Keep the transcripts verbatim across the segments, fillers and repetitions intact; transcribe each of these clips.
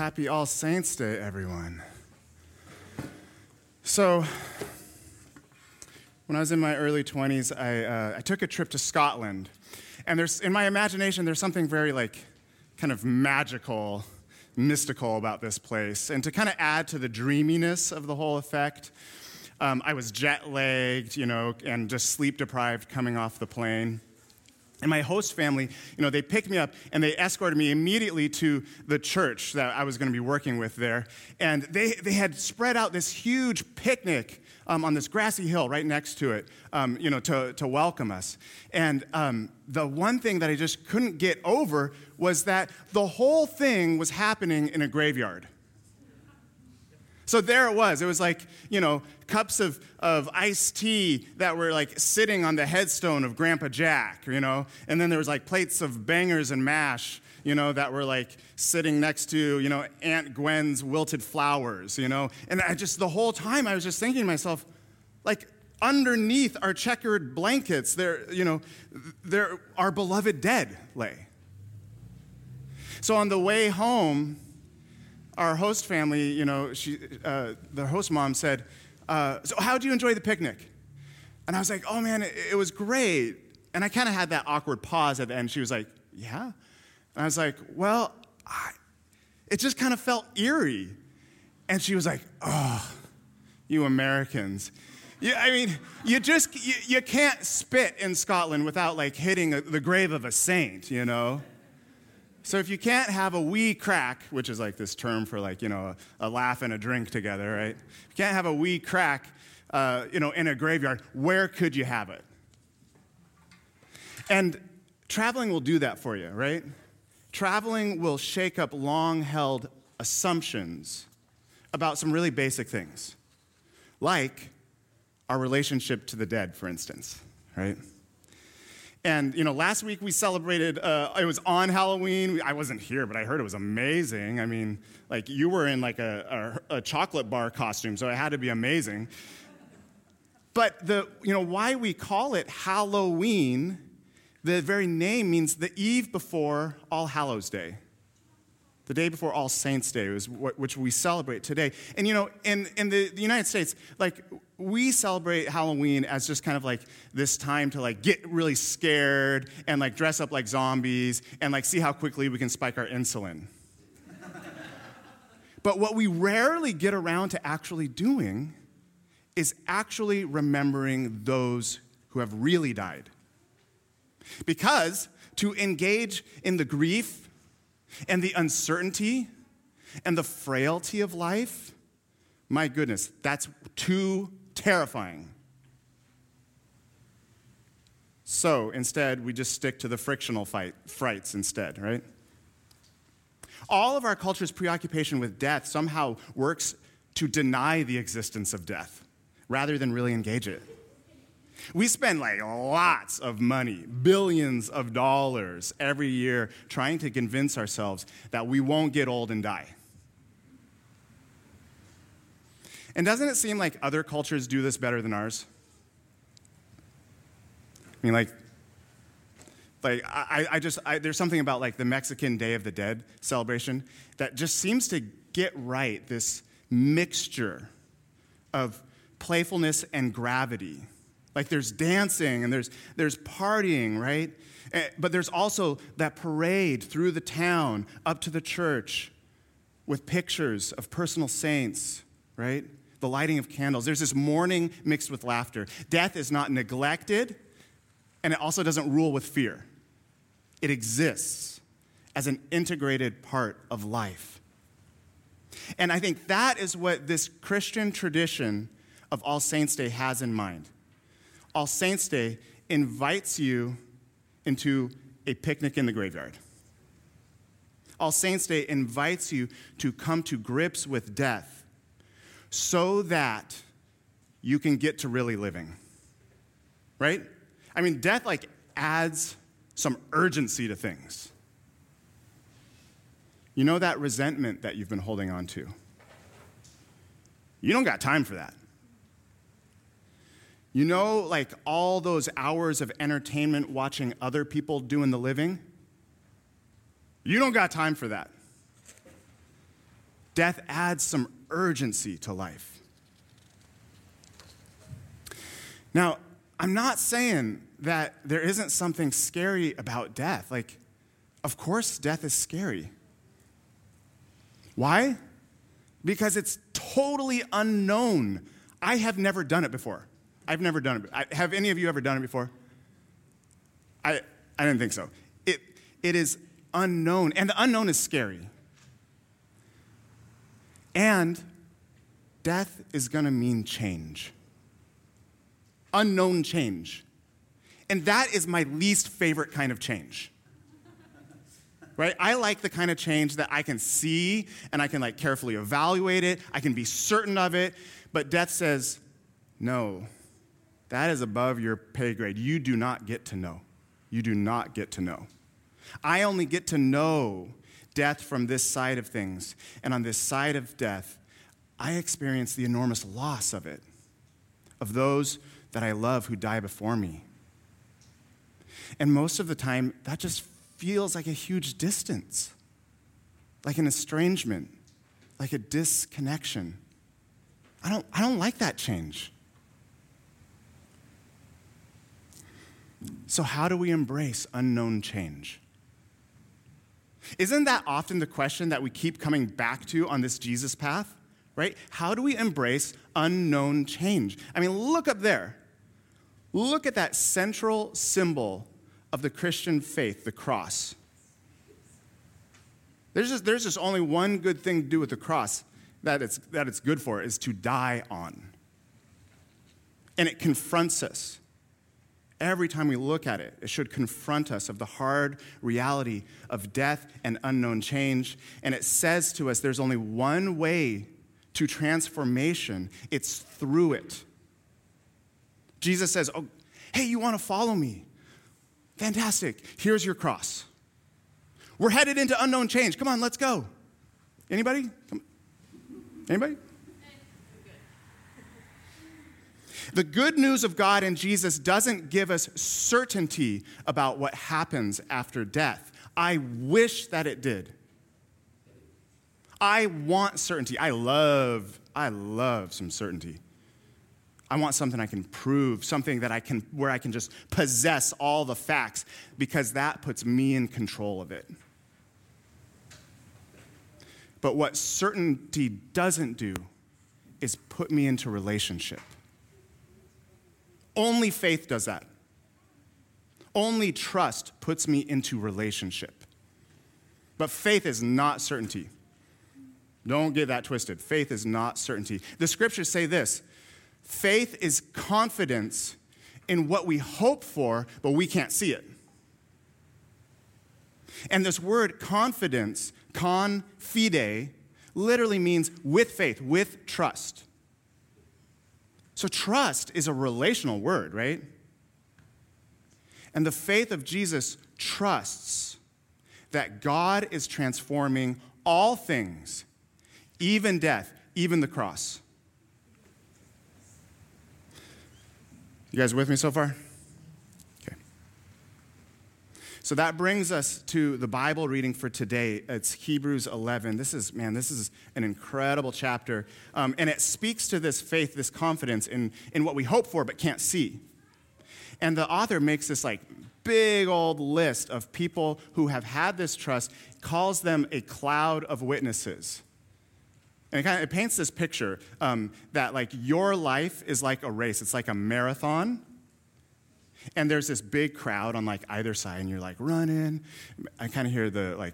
happy All Saints Day, everyone. So, when I was in my early twenties, I, uh, I took a trip to Scotland. And there's, in my imagination, there's something very, like, kind of magical, mystical about this place. And to kind of add to the dreaminess of the whole effect, um, I was jet-lagged, you know, and just sleep-deprived coming off the plane. And my host family, you know, they picked me up and they escorted me immediately to the church that I was going to be working with there. And they, they had spread out this huge picnic um, on this grassy hill right next to it, um, you know, to, to welcome us. And um, the one thing that I just couldn't get over was that the whole thing was happening in a graveyard. So there it was. It was like, you know, cups of, of iced tea that were like sitting on the headstone of Grandpa Jack, you know. And then there was like plates of bangers and mash, you know, that were like sitting next to, you know, Aunt Gwen's wilted flowers, you know. And I just, the whole time I was just thinking to myself, like, underneath our checkered blankets, there, you know, there our beloved dead lay. So on the way home, our host family, you know, she, uh, the host mom said, uh, so how'd you enjoy the picnic? And I was like, oh, man, it, it was great. And I kind of had that awkward pause at the end. She was like, yeah? And I was like, well, I, it just kind of felt eerie. And she was like, oh, you Americans. You, I mean, you just, you, you can't spit in Scotland without, like, hitting a, the grave of a saint, you know? So if you can't have a wee crack, which is like this term for like, you know, a, a laugh and a drink together, right? If you can't have a wee crack, uh, you know, in a graveyard, where could you have it? And traveling will do that for you, right? Traveling will shake up long-held assumptions about some really basic things, like our relationship to the dead, for instance, right? And, you know, last week we celebrated, uh, it was on Halloween. I wasn't here, but I heard it was amazing. I mean, like, you were in, like, a, a, a chocolate bar costume, so it had to be amazing. But, the you know, why we call it Halloween, the very name means the eve before All Hallows Day. The day before All Saints Day, was what, which we celebrate today. And, you know, in, in the, the United States, like, we celebrate Halloween as just kind of like this time to like get really scared and like dress up like zombies and like see how quickly we can spike our insulin. But what we rarely get around to actually doing is actually remembering those who have really died. Because to engage in the grief and the uncertainty and the frailty of life, my goodness, that's too terrifying. So instead, we just stick to the frictional fight, frights instead, right? All of our culture's preoccupation with death somehow works to deny the existence of death rather than really engage it. We spend like lots of money, billions of dollars every year trying to convince ourselves that we won't get old and die. And doesn't it seem like other cultures do this better than ours? I mean, like, like I, I just, I, there's something about, like, the Mexican Day of the Dead celebration that just seems to get right this mixture of playfulness and gravity. Like, there's dancing and there's there's partying, right? But there's also that parade through the town up to the church with pictures of personal saints, right? The lighting of candles. There's this mourning mixed with laughter. Death is not neglected, and it also doesn't rule with fear. It exists as an integrated part of life. And I think that is what this Christian tradition of All Saints Day has in mind. All Saints Day invites you into a picnic in the graveyard. All Saints Day invites you to come to grips with death so that you can get to really living, right? I mean, death, like, adds some urgency to things. You know that resentment that you've been holding on to? You don't got time for that. You know, like, all those hours of entertainment watching other people doing the living? You don't got time for that. Death adds some urgency to life. Now, I'm not saying that there isn't something scary about death. Like, of course, death is scary. Why? Because it's totally unknown. I have never done it before. I've never done it. I, have any of you ever done it before? I I didn't think so. It it is unknown, and the unknown is scary. And death is going to mean change. Unknown change. And that is my least favorite kind of change. Right? I like the kind of change that I can see and I can like carefully evaluate it. I can be certain of it. But death says, no, that is above your pay grade. You do not get to know. You do not get to know. I only get to know death from this side of things. And on this side of death, I experience the enormous loss of it, of those that I love who die before me. And most of the time, that just feels like a huge distance, like an estrangement, like a disconnection. I don't, I don't like that change. So how do we embrace unknown change? Isn't that often the question that we keep coming back to on this Jesus path, right? How do we embrace unknown change? I mean, look up there. Look at that central symbol of the Christian faith, the cross. There's just, there's just only one good thing to do with the cross that it's, that it's good for, is to die on. And it confronts us. Every time we look at it, it should confront us of the hard reality of death and unknown change. And it says to us there's only one way to transformation. It's through it. Jesus says, oh, hey, you want to follow me? Fantastic. Here's your cross. We're headed into unknown change. Come on, let's go. Anybody? Come. Anybody? The good news of God and Jesus doesn't give us certainty about what happens after death. I wish that it did. I want certainty. I love, I love some certainty. I want something I can prove, something that I can, where I can just possess all the facts, because that puts me in control of it. But what certainty doesn't do is put me into relationship. Only faith does that. Only trust puts me into relationship. But faith is not certainty. Don't get that twisted. Faith is not certainty. The scriptures say this: faith is confidence in what we hope for, but we can't see it. And this word confidence, con fide, literally means with faith, with trust. So trust is a relational word, right? And the faith of Jesus trusts that God is transforming all things, even death, even the cross. You guys with me so far? Okay. So that brings us to the Bible reading for today. It's Hebrews eleven. This is, man, this is an incredible chapter. Um, and it speaks to this faith, this confidence in, in what we hope for but can't see. And the author makes this like big old list of people who have had this trust, calls them a cloud of witnesses. And it kind of it paints this picture um, that like your life is like a race. It's like a marathon. And there's this big crowd on like either side, and you're like running. I kind of hear the like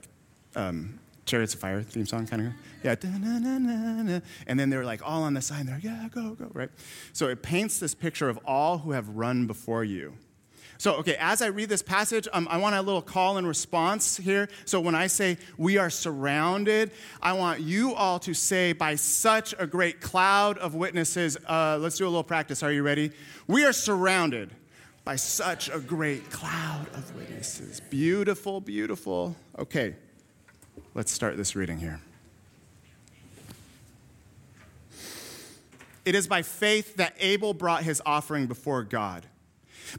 um, Chariots of Fire theme song kind of. Yeah. Da-na-na-na-na. And then they're like all on the side, and they're like, yeah, go, go, right? So it paints this picture of all who have run before you. So, okay, as I read this passage, um, I want a little call and response here. So when I say we are surrounded, I want you all to say, by such a great cloud of witnesses, uh, let's do a little practice. Are you ready? We are surrounded by such a great cloud of witnesses. Beautiful, beautiful. Okay, let's start this reading here. It is by faith that Abel brought his offering before God.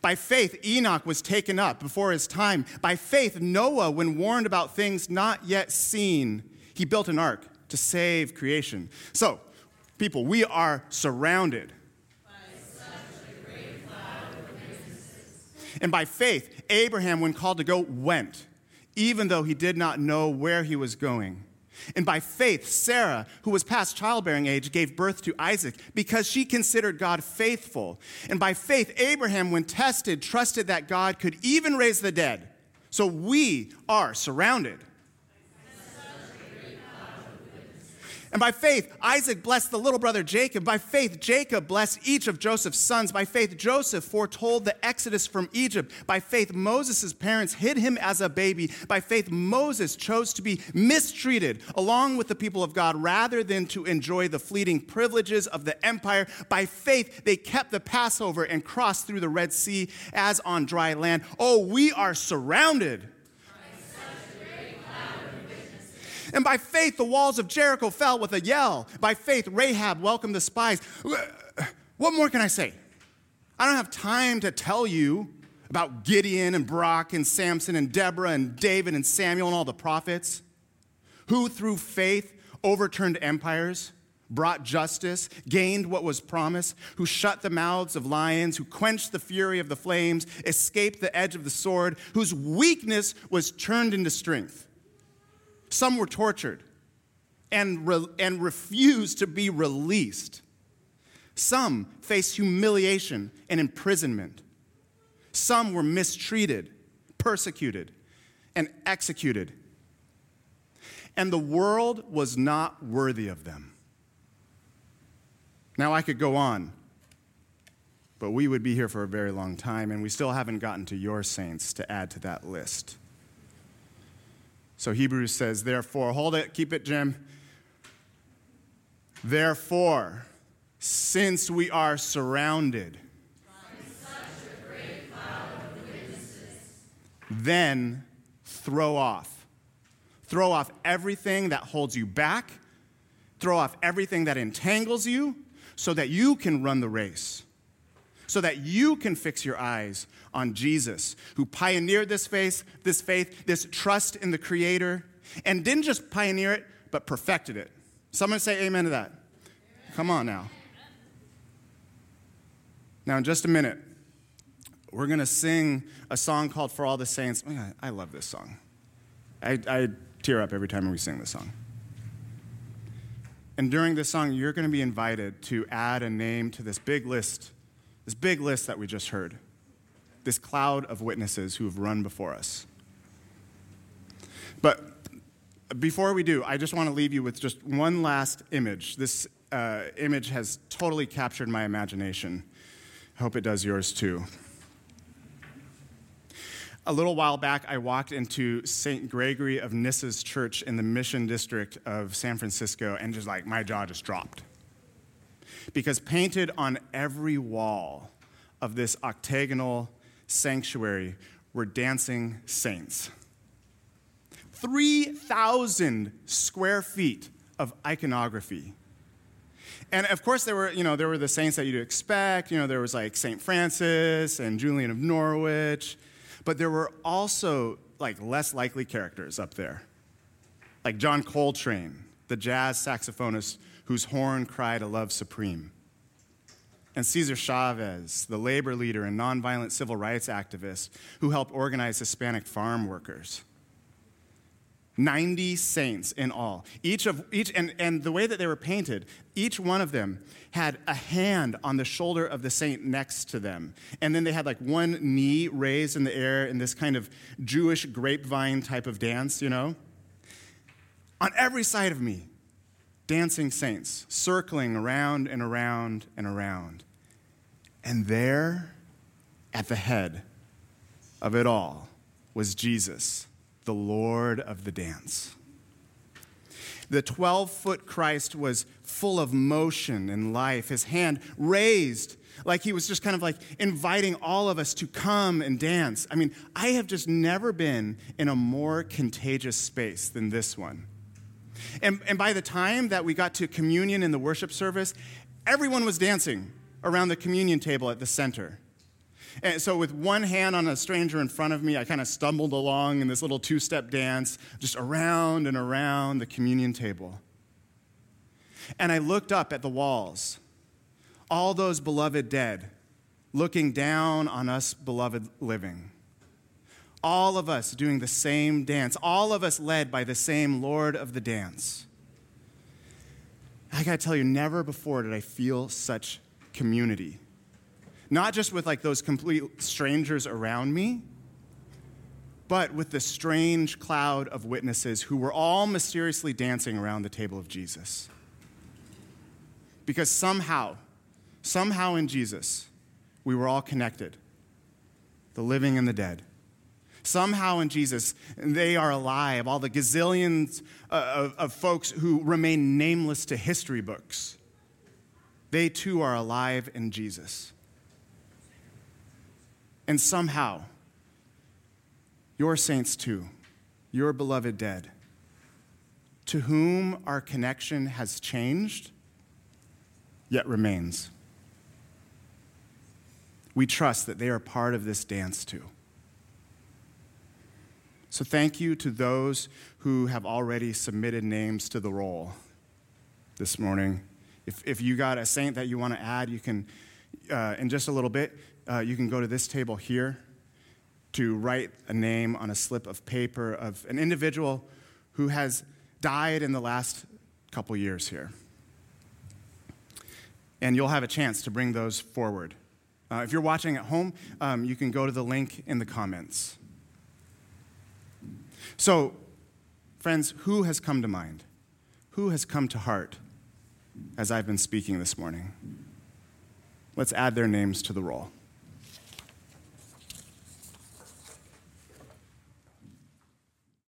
By faith, Enoch was taken up before his time. By faith, Noah, when warned about things not yet seen, he built an ark to save creation. So, people, we are surrounded by such a great cloud of witnesses. And by faith, Abraham, when called to go, went, even though he did not know where he was going. And by faith, Sarah, who was past childbearing age, gave birth to Isaac because she considered God faithful. And by faith, Abraham, when tested, trusted that God could even raise the dead. So we are surrounded. And by faith, Isaac blessed the little brother Jacob. By faith, Jacob blessed each of Joseph's sons. By faith, Joseph foretold the exodus from Egypt. By faith, Moses' parents hid him as a baby. By faith, Moses chose to be mistreated along with the people of God rather than to enjoy the fleeting privileges of the empire. By faith, they kept the Passover and crossed through the Red Sea as on dry land. Oh, we are surrounded. And by faith, the walls of Jericho fell with a yell. By faith, Rahab welcomed the spies. What more can I say? I don't have time to tell you about Gideon and Barak and Samson and Deborah and David and Samuel and all the prophets who, through faith, overturned empires, brought justice, gained what was promised, who shut the mouths of lions, who quenched the fury of the flames, escaped the edge of the sword, whose weakness was turned into strength. Some were tortured and, re- and refused to be released. Some faced humiliation and imprisonment. Some were mistreated, persecuted, and executed. And the world was not worthy of them. Now, I could go on, but we would be here for a very long time, and we still haven't gotten to your saints to add to that list. So Hebrews says, therefore, hold it, keep it, Jim. Therefore, since we are surrounded by such a great cloud of witnesses, then throw off. Throw off everything that holds you back. Throw off everything that entangles you so that you can run the race, so that you can fix your eyes on Jesus, who pioneered this faith, this faith, this trust in the Creator, and didn't just pioneer it, but perfected it. Someone say amen to that. Amen. Come on now. Now, in just a minute, we're going to sing a song called For All the Saints. I love this song. I, I tear up every time we sing this song. And during this song, you're going to be invited to add a name to this big list This big list that we just heard, this cloud of witnesses who have run before us. But before we do, I just want to leave you with just one last image. This uh, image has totally captured my imagination. I hope it does yours too. A little while back, I walked into Saint Gregory of Nyssa's church in the Mission District of San Francisco, and just like my jaw just dropped. Because painted on every wall of this octagonal sanctuary were dancing saints. three thousand square feet of iconography. And of course there were, you know, there were the saints that you'd expect, you know, there was like Saint Francis and Julian of Norwich, but there were also like less likely characters up there. Like John Coltrane, the jazz saxophonist whose horn cried a love supreme. And Cesar Chavez, the labor leader and nonviolent civil rights activist who helped organize Hispanic farm workers. ninety saints in all. Each of each and, and the way that they were painted, each one of them had a hand on the shoulder of the saint next to them. And then they had like one knee raised in the air in this kind of Jewish grapevine type of dance, you know? On every side of me, dancing saints, circling around and around and around. And there, at the head of it all, was Jesus, the Lord of the dance. The twelve-foot Christ was full of motion and life, his hand raised like he was just kind of like inviting all of us to come and dance. I mean, I have just never been in a more contagious space than this one. And, and by the time that we got to communion in the worship service, everyone was dancing around the communion table at the center. And so with one hand on a stranger in front of me, I kind of stumbled along in this little two-step dance, just around and around the communion table. And I looked up at the walls, all those beloved dead, looking down on us beloved living. All of us doing the same dance, all of us led by the same Lord of the dance. I gotta tell you, never before did I feel such community. Not just with like those complete strangers around me, but with the strange cloud of witnesses who were all mysteriously dancing around the table of Jesus. Because somehow, somehow in Jesus, we were all connected, the living and the dead. Somehow in Jesus, they are alive, all the gazillions of, of folks who remain nameless to history books. They too are alive in Jesus. And somehow, your saints too, your beloved dead, to whom our connection has changed, yet remains. We trust that they are part of this dance too. So thank you to those who have already submitted names to the roll this morning. If if you got a saint that you want to add, you can, uh, in just a little bit, uh, you can go to this table here to write a name on a slip of paper of an individual who has died in the last couple years here. And you'll have a chance to bring those forward. Uh, if you're watching at home, um, you can go to the link in the comments. So, friends, who has come to mind? Who has come to heart as I've been speaking this morning? Let's add their names to the roll.